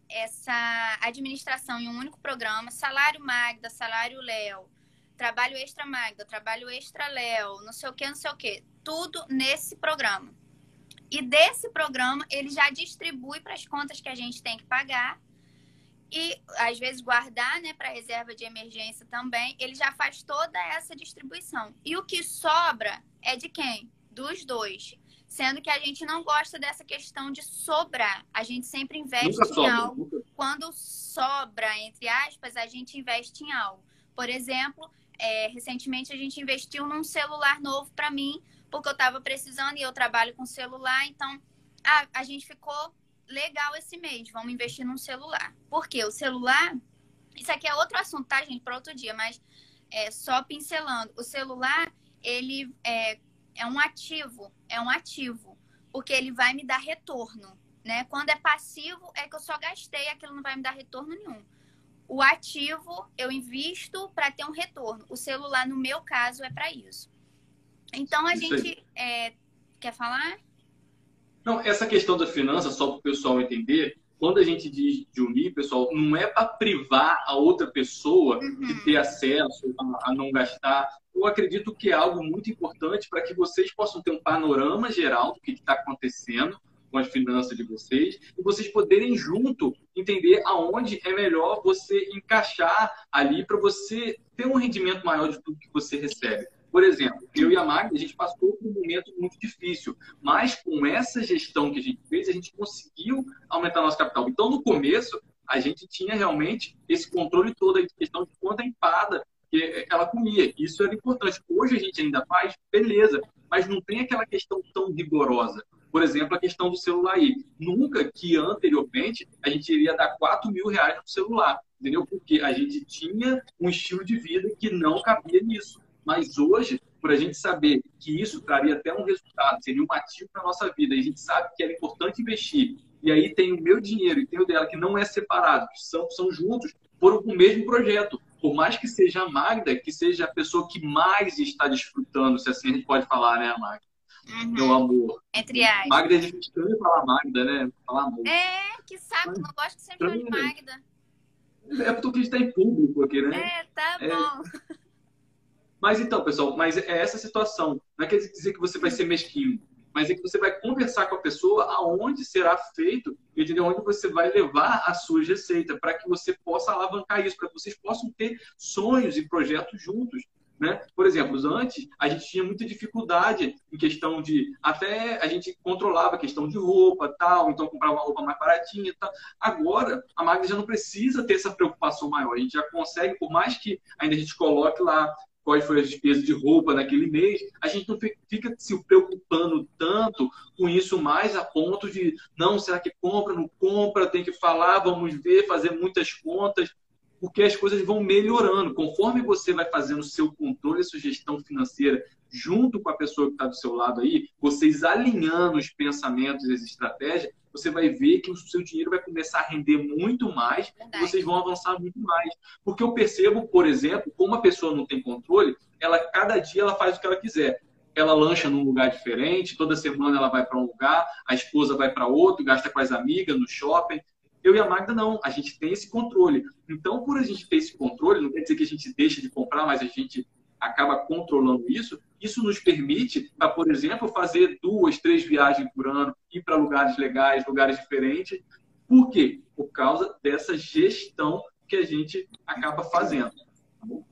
essa administração em um único programa. Salário Magda, salário Léo, trabalho extra Magda, trabalho extra Léo, não sei o que, não sei o que. Tudo nesse programa. E desse programa, ele já distribui para as contas que a gente tem que pagar e, às vezes, guardar, né, para reserva de emergência também. Ele já faz toda essa distribuição. E o que sobra é de quem? Dos dois. Sendo que a gente não gosta dessa questão de sobrar. A gente sempre investe em algo. Quando sobra, entre aspas, a gente investe em algo. Por exemplo, recentemente a gente investiu num celular novo para mim, porque eu estava precisando e eu trabalho com celular. Então, a gente ficou legal esse mês. Vamos investir num celular. Porque o celular... Isso aqui é outro assunto, tá, gente? Para outro dia. Mas só pincelando. O celular, ele... É um ativo, porque ele vai me dar retorno, né? Quando é passivo, é que eu só gastei, aquilo não vai me dar retorno nenhum. O ativo, eu invisto para ter um retorno. O celular, no meu caso, é para isso. Então, a gente... Quer falar? Não, essa questão da finança, só para o pessoal entender, quando a gente diz de unir, pessoal, não é para privar a outra pessoa de ter acesso a não gastar. Eu acredito que é algo muito importante para que vocês possam ter um panorama geral do que está acontecendo com as finanças de vocês e vocês poderem junto entender aonde é melhor você encaixar ali para você ter um rendimento maior de tudo que você recebe. Por exemplo, eu e a Magda, a gente passou por um momento muito difícil, mas com essa gestão que a gente fez, a gente conseguiu aumentar nosso capital. Então, no começo, a gente tinha realmente esse controle todo aí de questão de quanto a empada que ela comia. Isso era importante. Hoje a gente ainda faz, beleza, mas não tem aquela questão tão rigorosa. Por exemplo, a questão do celular aí. Nunca que anteriormente a gente iria dar R$4.000 no celular, entendeu? Porque a gente tinha um estilo de vida que não cabia nisso. Mas hoje, por a gente saber que isso traria até um resultado, seria um ativo na nossa vida, e a gente sabe que era importante investir, e aí tem o meu dinheiro e tem o dela, que não é separado, que são juntos, foram para o mesmo projeto. Por mais que seja a Magda, que seja a pessoa que mais está desfrutando, se assim a gente pode falar, né, Magda? Meu amor. Entre aspas. Magda é difícil falar Magda, né? Falar amor. É, que saco, não gosto que você chame de Magda. É porque a gente está em público aqui, né? É, tá bom. Mas então, pessoal, mas é essa situação. Não é quer dizer que você vai ser mesquinho, mas é que você vai conversar com a pessoa aonde será feito e de onde você vai levar a sua receita para que você possa alavancar isso, para que vocês possam ter sonhos e projetos juntos. Né? Por exemplo, antes a gente tinha muita dificuldade em questão de... Até a gente controlava a questão de roupa, tal, então comprava uma roupa mais baratinha. Tal. Agora, a Magda já não precisa ter essa preocupação maior. A gente já consegue, por mais que ainda a gente coloque lá quais foram as despesas de roupa naquele mês, a gente não fica se preocupando tanto com isso mais a ponto de, não, será que compra, não compra, tem que falar, vamos ver, fazer muitas contas, porque as coisas vão melhorando. Conforme você vai fazendo o seu controle e sua gestão financeira junto com a pessoa que está do seu lado aí, vocês alinhando os pensamentos e as estratégias, você vai ver que o seu dinheiro vai começar a render muito mais, e vocês vão avançar muito mais. Porque eu percebo, por exemplo, como a pessoa não tem controle, ela cada dia ela faz o que ela quiser. Ela lancha num lugar diferente, toda semana ela vai para um lugar, a esposa vai para outro, gasta com as amigas, no shopping. Eu e a Magda não, a gente tem esse controle. Então, por a gente ter esse controle, não quer dizer que a gente deixa de comprar, mas a gente acaba controlando isso. Isso nos permite, para, por exemplo, fazer 2, 3 viagens por ano, ir para lugares legais, lugares diferentes. Por quê? Por causa dessa gestão que a gente acaba fazendo. Tá bom?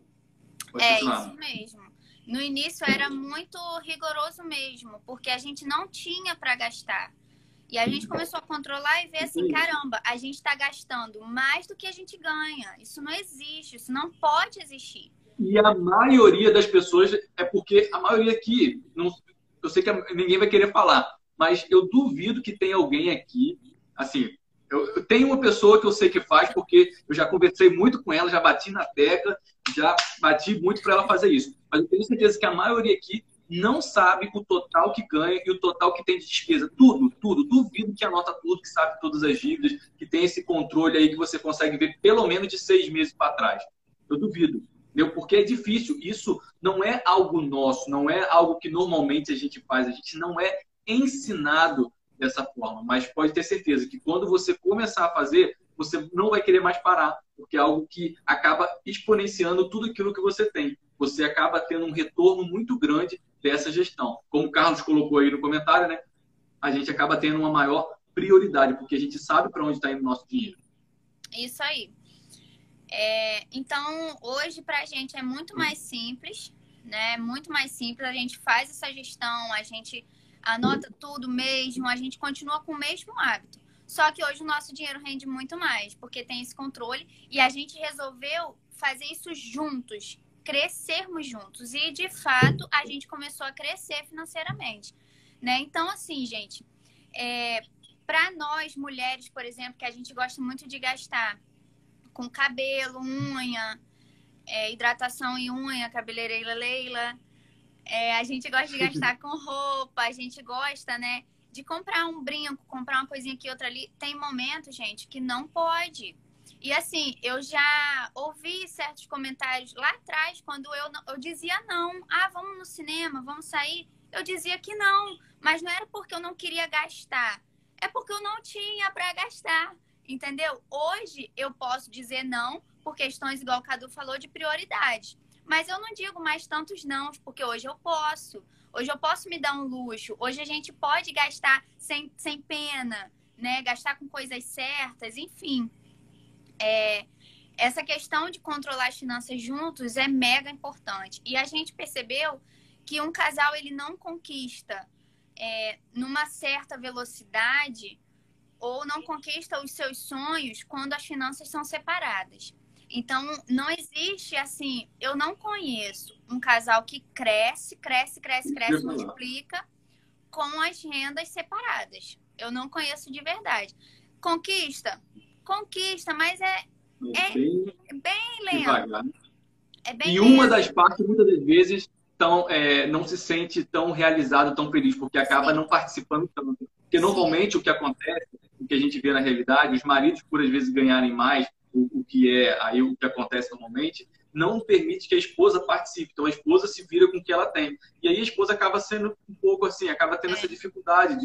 É isso mesmo. No início era muito rigoroso mesmo, porque a gente não tinha para gastar. E a gente começou a controlar e ver assim, caramba, a gente está gastando mais do que a gente ganha. Isso não existe, isso não pode existir. E a maioria das pessoas, é porque a maioria aqui, não, eu sei que ninguém vai querer falar, mas eu duvido que tenha alguém aqui, assim, eu tenho uma pessoa que eu sei que faz, porque eu já conversei muito com ela, já bati na tecla, já bati muito para ela fazer isso. Mas eu tenho certeza que a maioria aqui não sabe o total que ganha e o total que tem de despesa. Tudo, tudo. Duvido que anota tudo, que sabe todas as dívidas, que tem esse controle aí que você consegue ver pelo menos de 6 meses para trás. Eu duvido. Entendeu? Porque é difícil. Isso não é algo nosso, não é algo que normalmente a gente faz. A gente não é ensinado dessa forma. Mas pode ter certeza que quando você começar a fazer, você não vai querer mais parar. Porque é algo que acaba exponenciando tudo aquilo que você tem. Você acaba tendo um retorno muito grande dessa gestão. Como o Carlos colocou aí no comentário, né? A gente acaba tendo uma maior prioridade, porque a gente sabe para onde está indo o nosso dinheiro. Isso aí. Então, hoje para a gente é muito mais simples, né? Muito mais simples. A gente faz essa gestão, a gente anota tudo mesmo, a gente continua com o mesmo hábito. Só que hoje o nosso dinheiro rende muito mais, porque tem esse controle e a gente resolveu fazer isso juntos, crescermos juntos. E, de fato, a gente começou a crescer financeiramente, né? Então, assim, gente, para nós, mulheres, por exemplo, que a gente gosta muito de gastar com cabelo, unha, hidratação e unha, cabeleireira Leila, a gente gosta de gastar com roupa, a gente gosta, né, de comprar um brinco, comprar uma coisinha aqui, outra ali. Tem momentos, gente, que não pode. E assim, eu já ouvi certos comentários lá atrás, quando eu dizia não. Ah, vamos no cinema, vamos sair. Eu dizia que não, mas não era porque eu não queria gastar. É porque eu não tinha para gastar, entendeu? Hoje eu posso dizer não por questões, igual o Cadu falou, de prioridade. Mas eu não digo mais tantos não, porque hoje eu posso. Hoje eu posso me dar um luxo. Hoje a gente pode gastar sem pena, né? Gastar com coisas certas, enfim. Essa questão de controlar as finanças juntos é mega importante. E a gente percebeu que um casal ele não conquista numa certa velocidade ou não conquista os seus sonhos quando as finanças são separadas. Então, não existe assim... Eu não conheço um casal que cresce, multiplica com as rendas separadas. Eu não conheço de verdade. Conquista, mas é bem lento. É bem e lento. Uma das partes, muitas das vezes, não se sente tão realizado, tão feliz, porque acaba não participando tanto. Porque normalmente o que acontece, o que a gente vê na realidade, os maridos, por às vezes, ganharem mais, o que acontece normalmente, não permite que a esposa participe. Então a esposa se vira com o que ela tem. E aí a esposa acaba sendo um pouco assim, acaba tendo essa dificuldade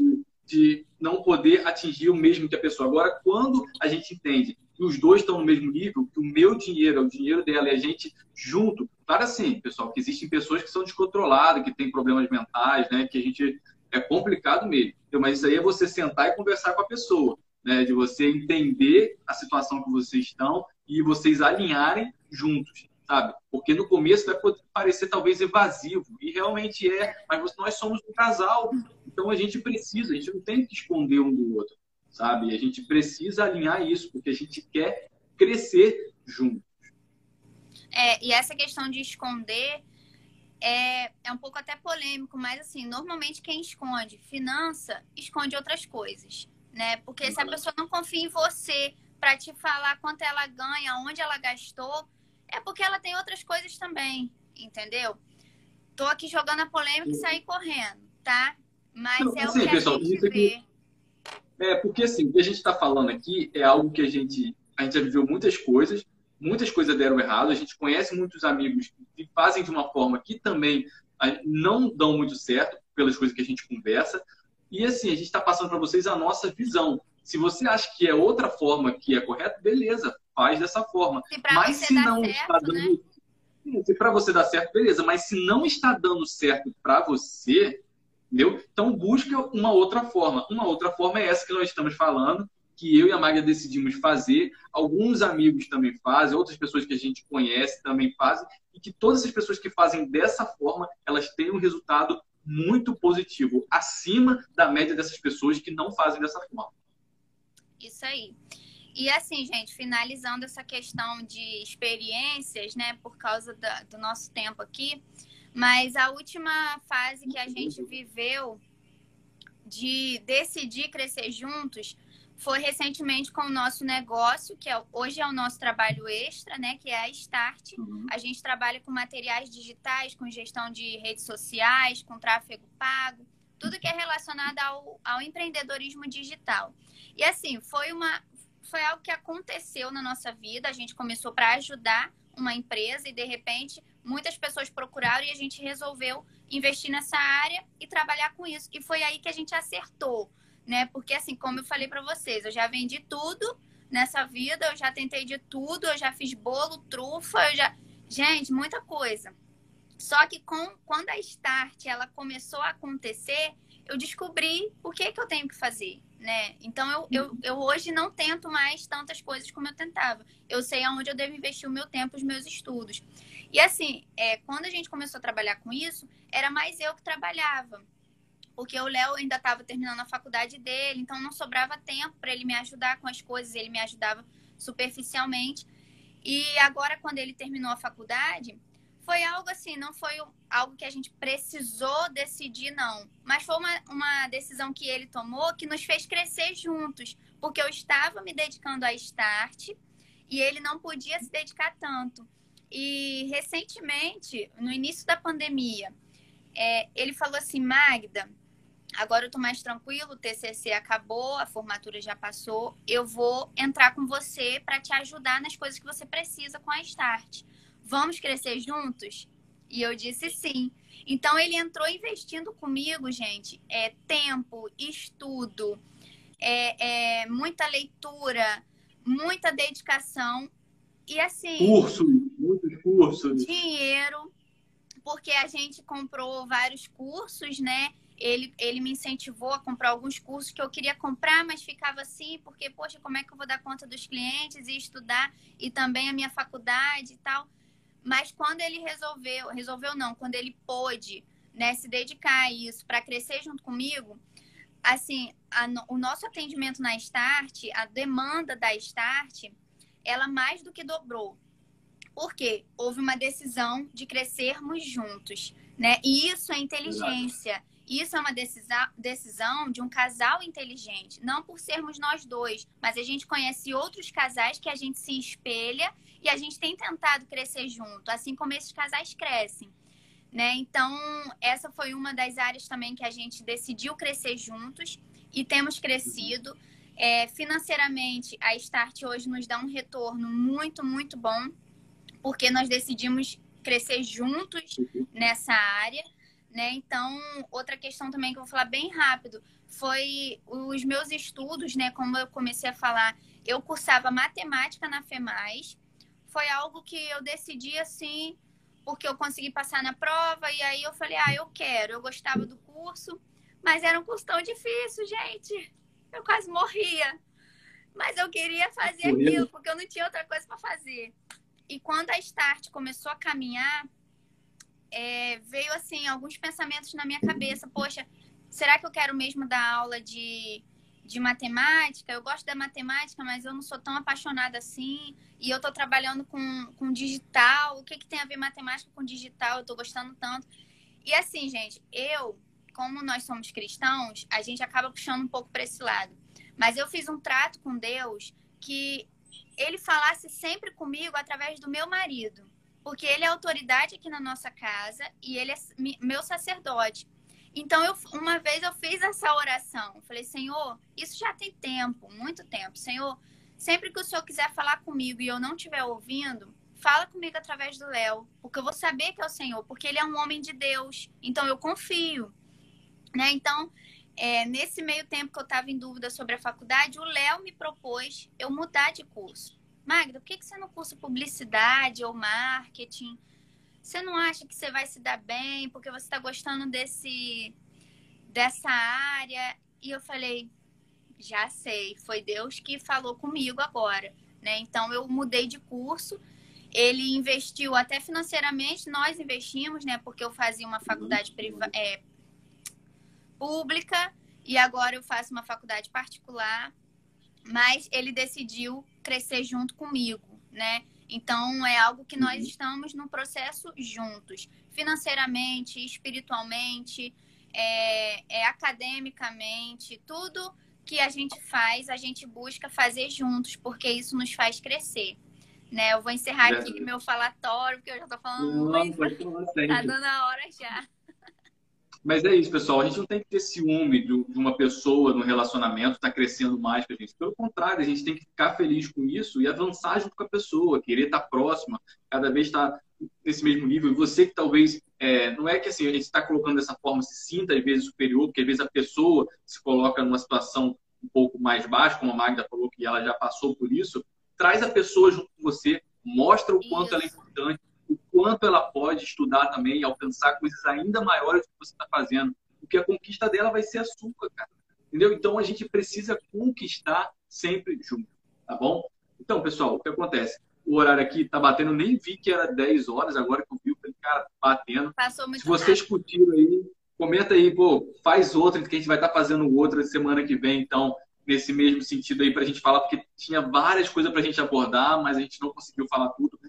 de não poder atingir o mesmo que a pessoa. Agora, quando a gente entende que os dois estão no mesmo nível, que o meu dinheiro é o dinheiro dela e a gente junto... Claro, assim, pessoal, que existem pessoas que são descontroladas, que têm problemas mentais, né? Que a gente... É complicado mesmo. Então, mas isso aí é você sentar e conversar com a pessoa, né? De você entender a situação que vocês estão e vocês alinharem juntos, sabe? Porque no começo vai parecer talvez evasivo, e realmente é, mas nós somos um casal, então a gente não tem que esconder um do outro, sabe? A gente precisa alinhar isso, porque a gente quer crescer juntos. E essa questão de esconder é um pouco até polêmico, mas assim, normalmente quem esconde finança, esconde outras coisas, né? Porque se a pessoa não confia em você para te falar quanto ela ganha, onde ela gastou, é porque ela tem outras coisas também, entendeu? Tô aqui jogando a polêmica e saí correndo, tá? Mas não, é assim, o que pessoal, a gente vê. É, porque assim, o que a gente tá falando aqui é algo que a gente já viveu muitas coisas deram errado, a gente conhece muitos amigos que fazem de uma forma que também não dão muito certo pelas coisas que a gente conversa. E assim, a gente tá passando para vocês a nossa visão. Se você acha que é outra forma que é correta, beleza, faz dessa forma. Mas se não está dando... Se para você dar certo, beleza. Mas se não está dando certo para você, entendeu? Então busca uma outra forma. Uma outra forma é essa que nós estamos falando, que eu e a Magda decidimos fazer. Alguns amigos também fazem, outras pessoas que a gente conhece também fazem. E que todas as pessoas que fazem dessa forma, elas têm um resultado muito positivo, acima da média dessas pessoas que não fazem dessa forma. Isso aí. E assim, gente, finalizando essa questão de experiências, né, por causa do nosso tempo aqui, mas a última fase que a gente viveu de decidir crescer juntos foi recentemente com o nosso negócio, que hoje é o nosso trabalho extra, né, que é a Start. A gente trabalha com materiais digitais, com gestão de redes sociais, com tráfego pago, tudo que é relacionado ao empreendedorismo digital. E assim, foi algo que aconteceu na nossa vida. A gente começou para ajudar uma empresa e, de repente, muitas pessoas procuraram e a gente resolveu investir nessa área e trabalhar com isso. E foi aí que a gente acertou, né? Porque, assim, como eu falei para vocês, eu já vendi tudo nessa vida, eu já tentei de tudo, eu já fiz bolo, trufa, eu já... Gente, muita coisa. Só que quando a Start ela começou a acontecer, eu descobri o que é que eu tenho que fazer, né? Então, eu hoje não tento mais tantas coisas como eu tentava. Eu sei aonde eu devo investir o meu tempo, os meus estudos. E assim, quando a gente começou a trabalhar com isso, era mais eu que trabalhava. Porque o Léo ainda estava terminando a faculdade dele, então não sobrava tempo para ele me ajudar com as coisas, ele me ajudava superficialmente. E agora, quando ele terminou a faculdade... Foi algo assim, não foi algo que a gente precisou decidir, não. Mas foi uma decisão que ele tomou que nos fez crescer juntos. Porque eu estava me dedicando à Start e ele não podia se dedicar tanto. E recentemente, no início da pandemia, ele falou assim, Magda, agora eu tô mais tranquilo, o TCC acabou, a formatura já passou. Eu vou entrar com você para te ajudar nas coisas que você precisa com a Start. Vamos crescer juntos? E eu disse sim. Então, ele entrou investindo comigo, gente, tempo, estudo, muita leitura, muita dedicação e, assim... Curso, muitos cursos. Dinheiro, porque a gente comprou vários cursos, né? Ele me incentivou a comprar alguns cursos que eu queria comprar, mas ficava assim, porque, poxa, como é que eu vou dar conta dos clientes e estudar e também a minha faculdade e tal... Mas quando ele quando ele pôde, né, se dedicar a isso para crescer junto comigo, assim, o nosso atendimento na Start, a demanda da Start, ela mais do que dobrou. Por quê? Houve uma decisão de crescermos juntos, né? E isso é inteligência. Isso é uma decisão de um casal inteligente. Não por sermos nós dois, mas a gente conhece outros casais que a gente se espelha e a gente tem tentado crescer junto, assim como esses casais crescem, né? Então, essa foi uma das áreas também que a gente decidiu crescer juntos e temos crescido. Financeiramente, a Start hoje nos dá um retorno muito, muito bom, porque nós decidimos crescer juntos nessa área. Né? Então, outra questão também que eu vou falar bem rápido foi os meus estudos, né? Como eu comecei a falar, eu cursava matemática na FEMAS. Foi algo que eu decidi assim, porque eu consegui passar na prova e aí eu falei, eu quero. Eu gostava do curso, mas era um curso tão difícil, gente. Eu quase morria. Mas eu queria fazer aquilo, porque eu não tinha outra coisa para fazer. E quando a Start começou a caminhar, veio assim alguns pensamentos na minha cabeça. Poxa, será que eu quero mesmo dar aula de de matemática. Eu gosto da matemática, mas eu não sou tão apaixonada assim. E eu tô trabalhando com digital. O que que tem a ver matemática com digital? Eu tô gostando tanto. E assim, gente, como nós somos cristãos, a gente acaba puxando um pouco para esse lado. Mas eu fiz um trato com Deus que ele falasse sempre comigo através do meu marido. Porque ele é autoridade aqui na nossa casa e ele é meu sacerdote. Então, uma vez eu fiz essa oração. Eu falei, Senhor, isso já tem tempo, muito tempo. Senhor, sempre que o Senhor quiser falar comigo e eu não estiver ouvindo, fala comigo através do Léo. Porque eu vou saber que é o Senhor, porque ele é um homem de Deus. Então, eu confio. Né? Então, nesse meio tempo que eu estava em dúvida sobre a faculdade, o Léo me propôs eu mudar de curso. Magda, por que que você não cursa publicidade ou marketing? Você não acha que você vai se dar bem porque você está gostando dessa área? E eu falei, já sei, foi Deus que falou comigo agora, né? Então, eu mudei de curso. Ele investiu até financeiramente, nós investimos, né? Porque eu fazia uma faculdade pública e agora eu faço uma faculdade particular. Mas ele decidiu crescer junto comigo, né? Então, é algo que nós estamos no processo juntos. Financeiramente, espiritualmente, academicamente. Tudo que a gente faz, a gente busca fazer juntos, porque isso nos faz crescer, né? Eu vou encerrar aqui meu falatório, porque eu já tô falando muito. Tá dando a hora já. Mas é isso, pessoal. A gente não tem que ter ciúme de uma pessoa no relacionamento tá crescendo mais que a gente. Pelo contrário, a gente tem que ficar feliz com isso e avançar junto com a pessoa, querer estar próxima, cada vez estar nesse mesmo nível. E você que talvez... não é que assim, a gente está colocando dessa forma, se sinta às vezes superior, porque às vezes a pessoa se coloca numa situação um pouco mais baixa, como a Magda falou que ela já passou por isso. Traz a pessoa junto com você, mostra o quanto ela é importante, o quanto ela pode estudar também e alcançar coisas ainda maiores do que você está fazendo. Porque a conquista dela vai ser a sua, cara. Entendeu? Então, a gente precisa conquistar sempre junto, tá bom? Então, pessoal, o que acontece? O horário aqui tá batendo, nem vi que era 10 horas, agora que eu vi, falei, cara, batendo. Passou muito. Se vocês curtiram aí, comenta aí, pô, faz outro, que a gente vai estar fazendo outra semana que vem, então, nesse mesmo sentido aí, pra gente falar, porque tinha várias coisas pra gente abordar, mas a gente não conseguiu falar tudo.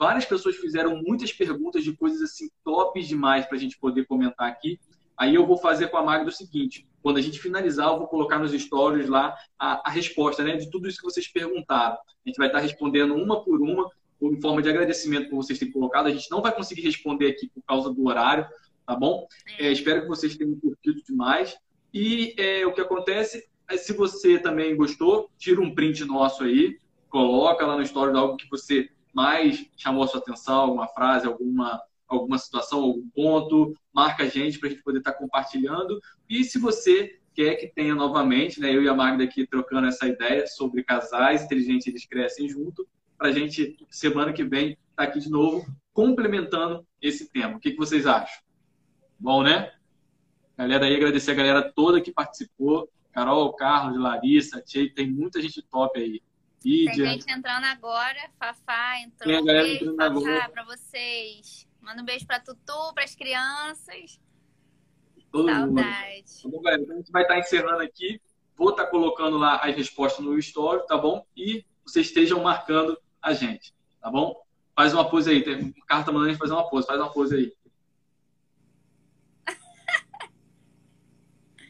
Várias pessoas fizeram muitas perguntas de coisas assim tops demais para a gente poder comentar aqui. Aí eu vou fazer com a Magda o seguinte, quando a gente finalizar, eu vou colocar nos stories lá a resposta, né, de tudo isso que vocês perguntaram. A gente vai estar respondendo uma por uma, em forma de agradecimento por vocês terem colocado. A gente não vai conseguir responder aqui por causa do horário, tá bom? Espero que vocês tenham curtido demais. E o que acontece, se você também gostou, tira um print nosso aí, coloca lá no story algo que você... mais chamou a sua atenção, alguma frase, alguma situação, algum ponto, marca a gente para a gente poder estar compartilhando. E se você quer que tenha novamente, né, eu e a Magda aqui trocando essa ideia sobre casais inteligentes, eles crescem junto, para a gente, semana que vem, estar aqui de novo, complementando esse tema. O que vocês acham? Bom, né? Galera, aí agradecer a galera toda que participou, Carol, Carlos, Larissa, Tchê, tem muita gente top aí. Tem gente entrando agora, Fafá entrou. Tem galera entrando agora. Pra vocês. Manda um beijo pra Tutu, pras crianças. Saudade. Bom, galera, então a gente vai estar encerrando aqui. Vou estar colocando lá as respostas no story, tá bom? E vocês estejam marcando a gente, tá bom? Faz uma pose aí. Tem um cara que tá mandando a gente fazer uma pose. Faz uma pose aí.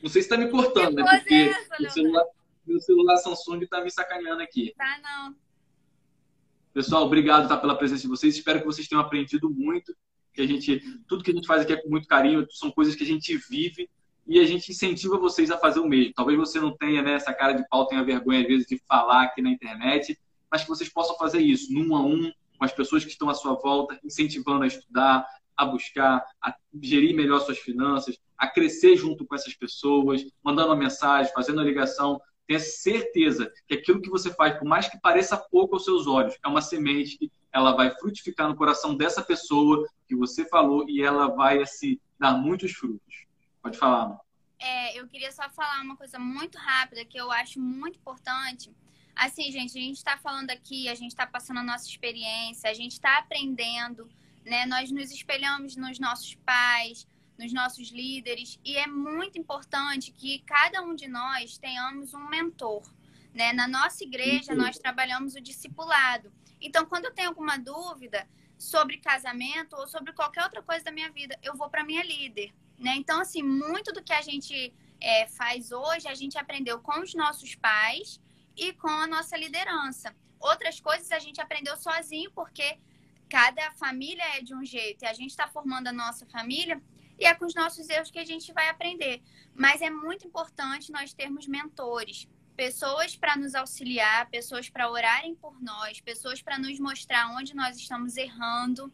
Não sei se tá me cortando, né? Porque meu celular Samsung tá me sacaneando aqui. Tá, não. Pessoal, obrigado pela presença de vocês. Espero que vocês tenham aprendido muito. Que tudo que a gente faz aqui é com muito carinho. São coisas que a gente vive e a gente incentiva vocês a fazer o mesmo. Talvez você não tenha, né, essa cara de pau, tenha vergonha, às vezes, de falar aqui na internet, mas que vocês possam fazer isso, num a um, com as pessoas que estão à sua volta, incentivando a estudar, a buscar, a gerir melhor suas finanças, a crescer junto com essas pessoas, mandando uma mensagem, fazendo a ligação. Tenha certeza que aquilo que você faz, por mais que pareça pouco aos seus olhos, é uma semente que ela vai frutificar no coração dessa pessoa que você falou e ela vai, assim, dar muitos frutos. Pode falar, Ana. Eu queria só falar uma coisa muito rápida que eu acho muito importante. Assim, gente, a gente está falando aqui, a gente está passando a nossa experiência, a gente está aprendendo, né? Nós nos espelhamos nos nossos pais, nos nossos líderes. E é muito importante que cada um de nós tenhamos um mentor, né? Na nossa igreja, nós trabalhamos o discipulado. Então, quando eu tenho alguma dúvida sobre casamento ou sobre qualquer outra coisa da minha vida, eu vou para minha líder, né? Então, assim, muito do que a gente faz hoje, a gente aprendeu com os nossos pais e com a nossa liderança. Outras coisas a gente aprendeu sozinho, porque cada família é de um jeito. E a gente está formando a nossa família e é com os nossos erros que a gente vai aprender. Mas é muito importante nós termos mentores. Pessoas para nos auxiliar, pessoas para orarem por nós, pessoas para nos mostrar onde nós estamos errando,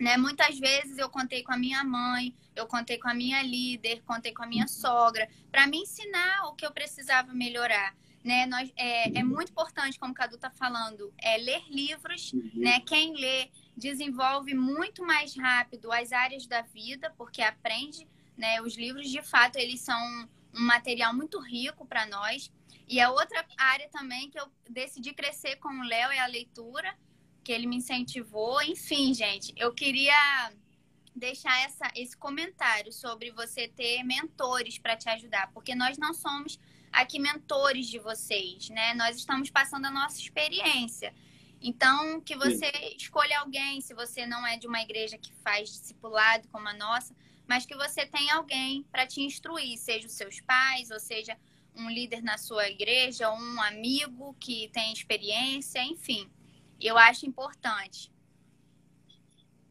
né? Muitas vezes eu contei com a minha mãe, eu contei com a minha líder, contei com a minha sogra, para me ensinar o que eu precisava melhorar, né? Nós, é muito importante, como o Cadu está falando, ler livros, né? Quem lê desenvolve muito mais rápido as áreas da vida, porque aprende, né? Os livros, de fato, eles são um material muito rico para nós. E a outra área também que eu decidi crescer com o Léo é a leitura, que ele me incentivou. Enfim, gente, eu queria deixar esse comentário sobre você ter mentores para te ajudar, porque nós não somos aqui mentores de vocês, né? Nós estamos passando a nossa experiência. Então, que você escolha alguém, se você não é de uma igreja que faz discipulado como a nossa, mas que você tenha alguém para te instruir, seja os seus pais, ou seja um líder na sua igreja, um amigo que tem experiência, enfim. Eu acho importante.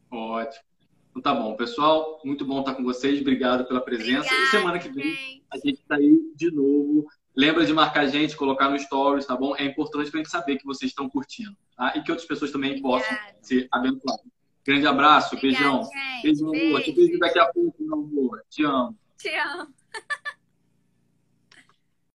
Ótimo. Então tá bom, pessoal. Muito bom estar com vocês. Obrigado pela presença. Obrigada, e semana que vem a gente tá aí de novo. Lembra de marcar a gente, colocar no stories, tá bom? É importante pra gente saber que vocês estão curtindo, tá? E que outras pessoas também possam ser abençoadas. Grande abraço, beijão. Beijo, amor. Te vejo daqui a pouco, meu amor. Te amo. Te amo.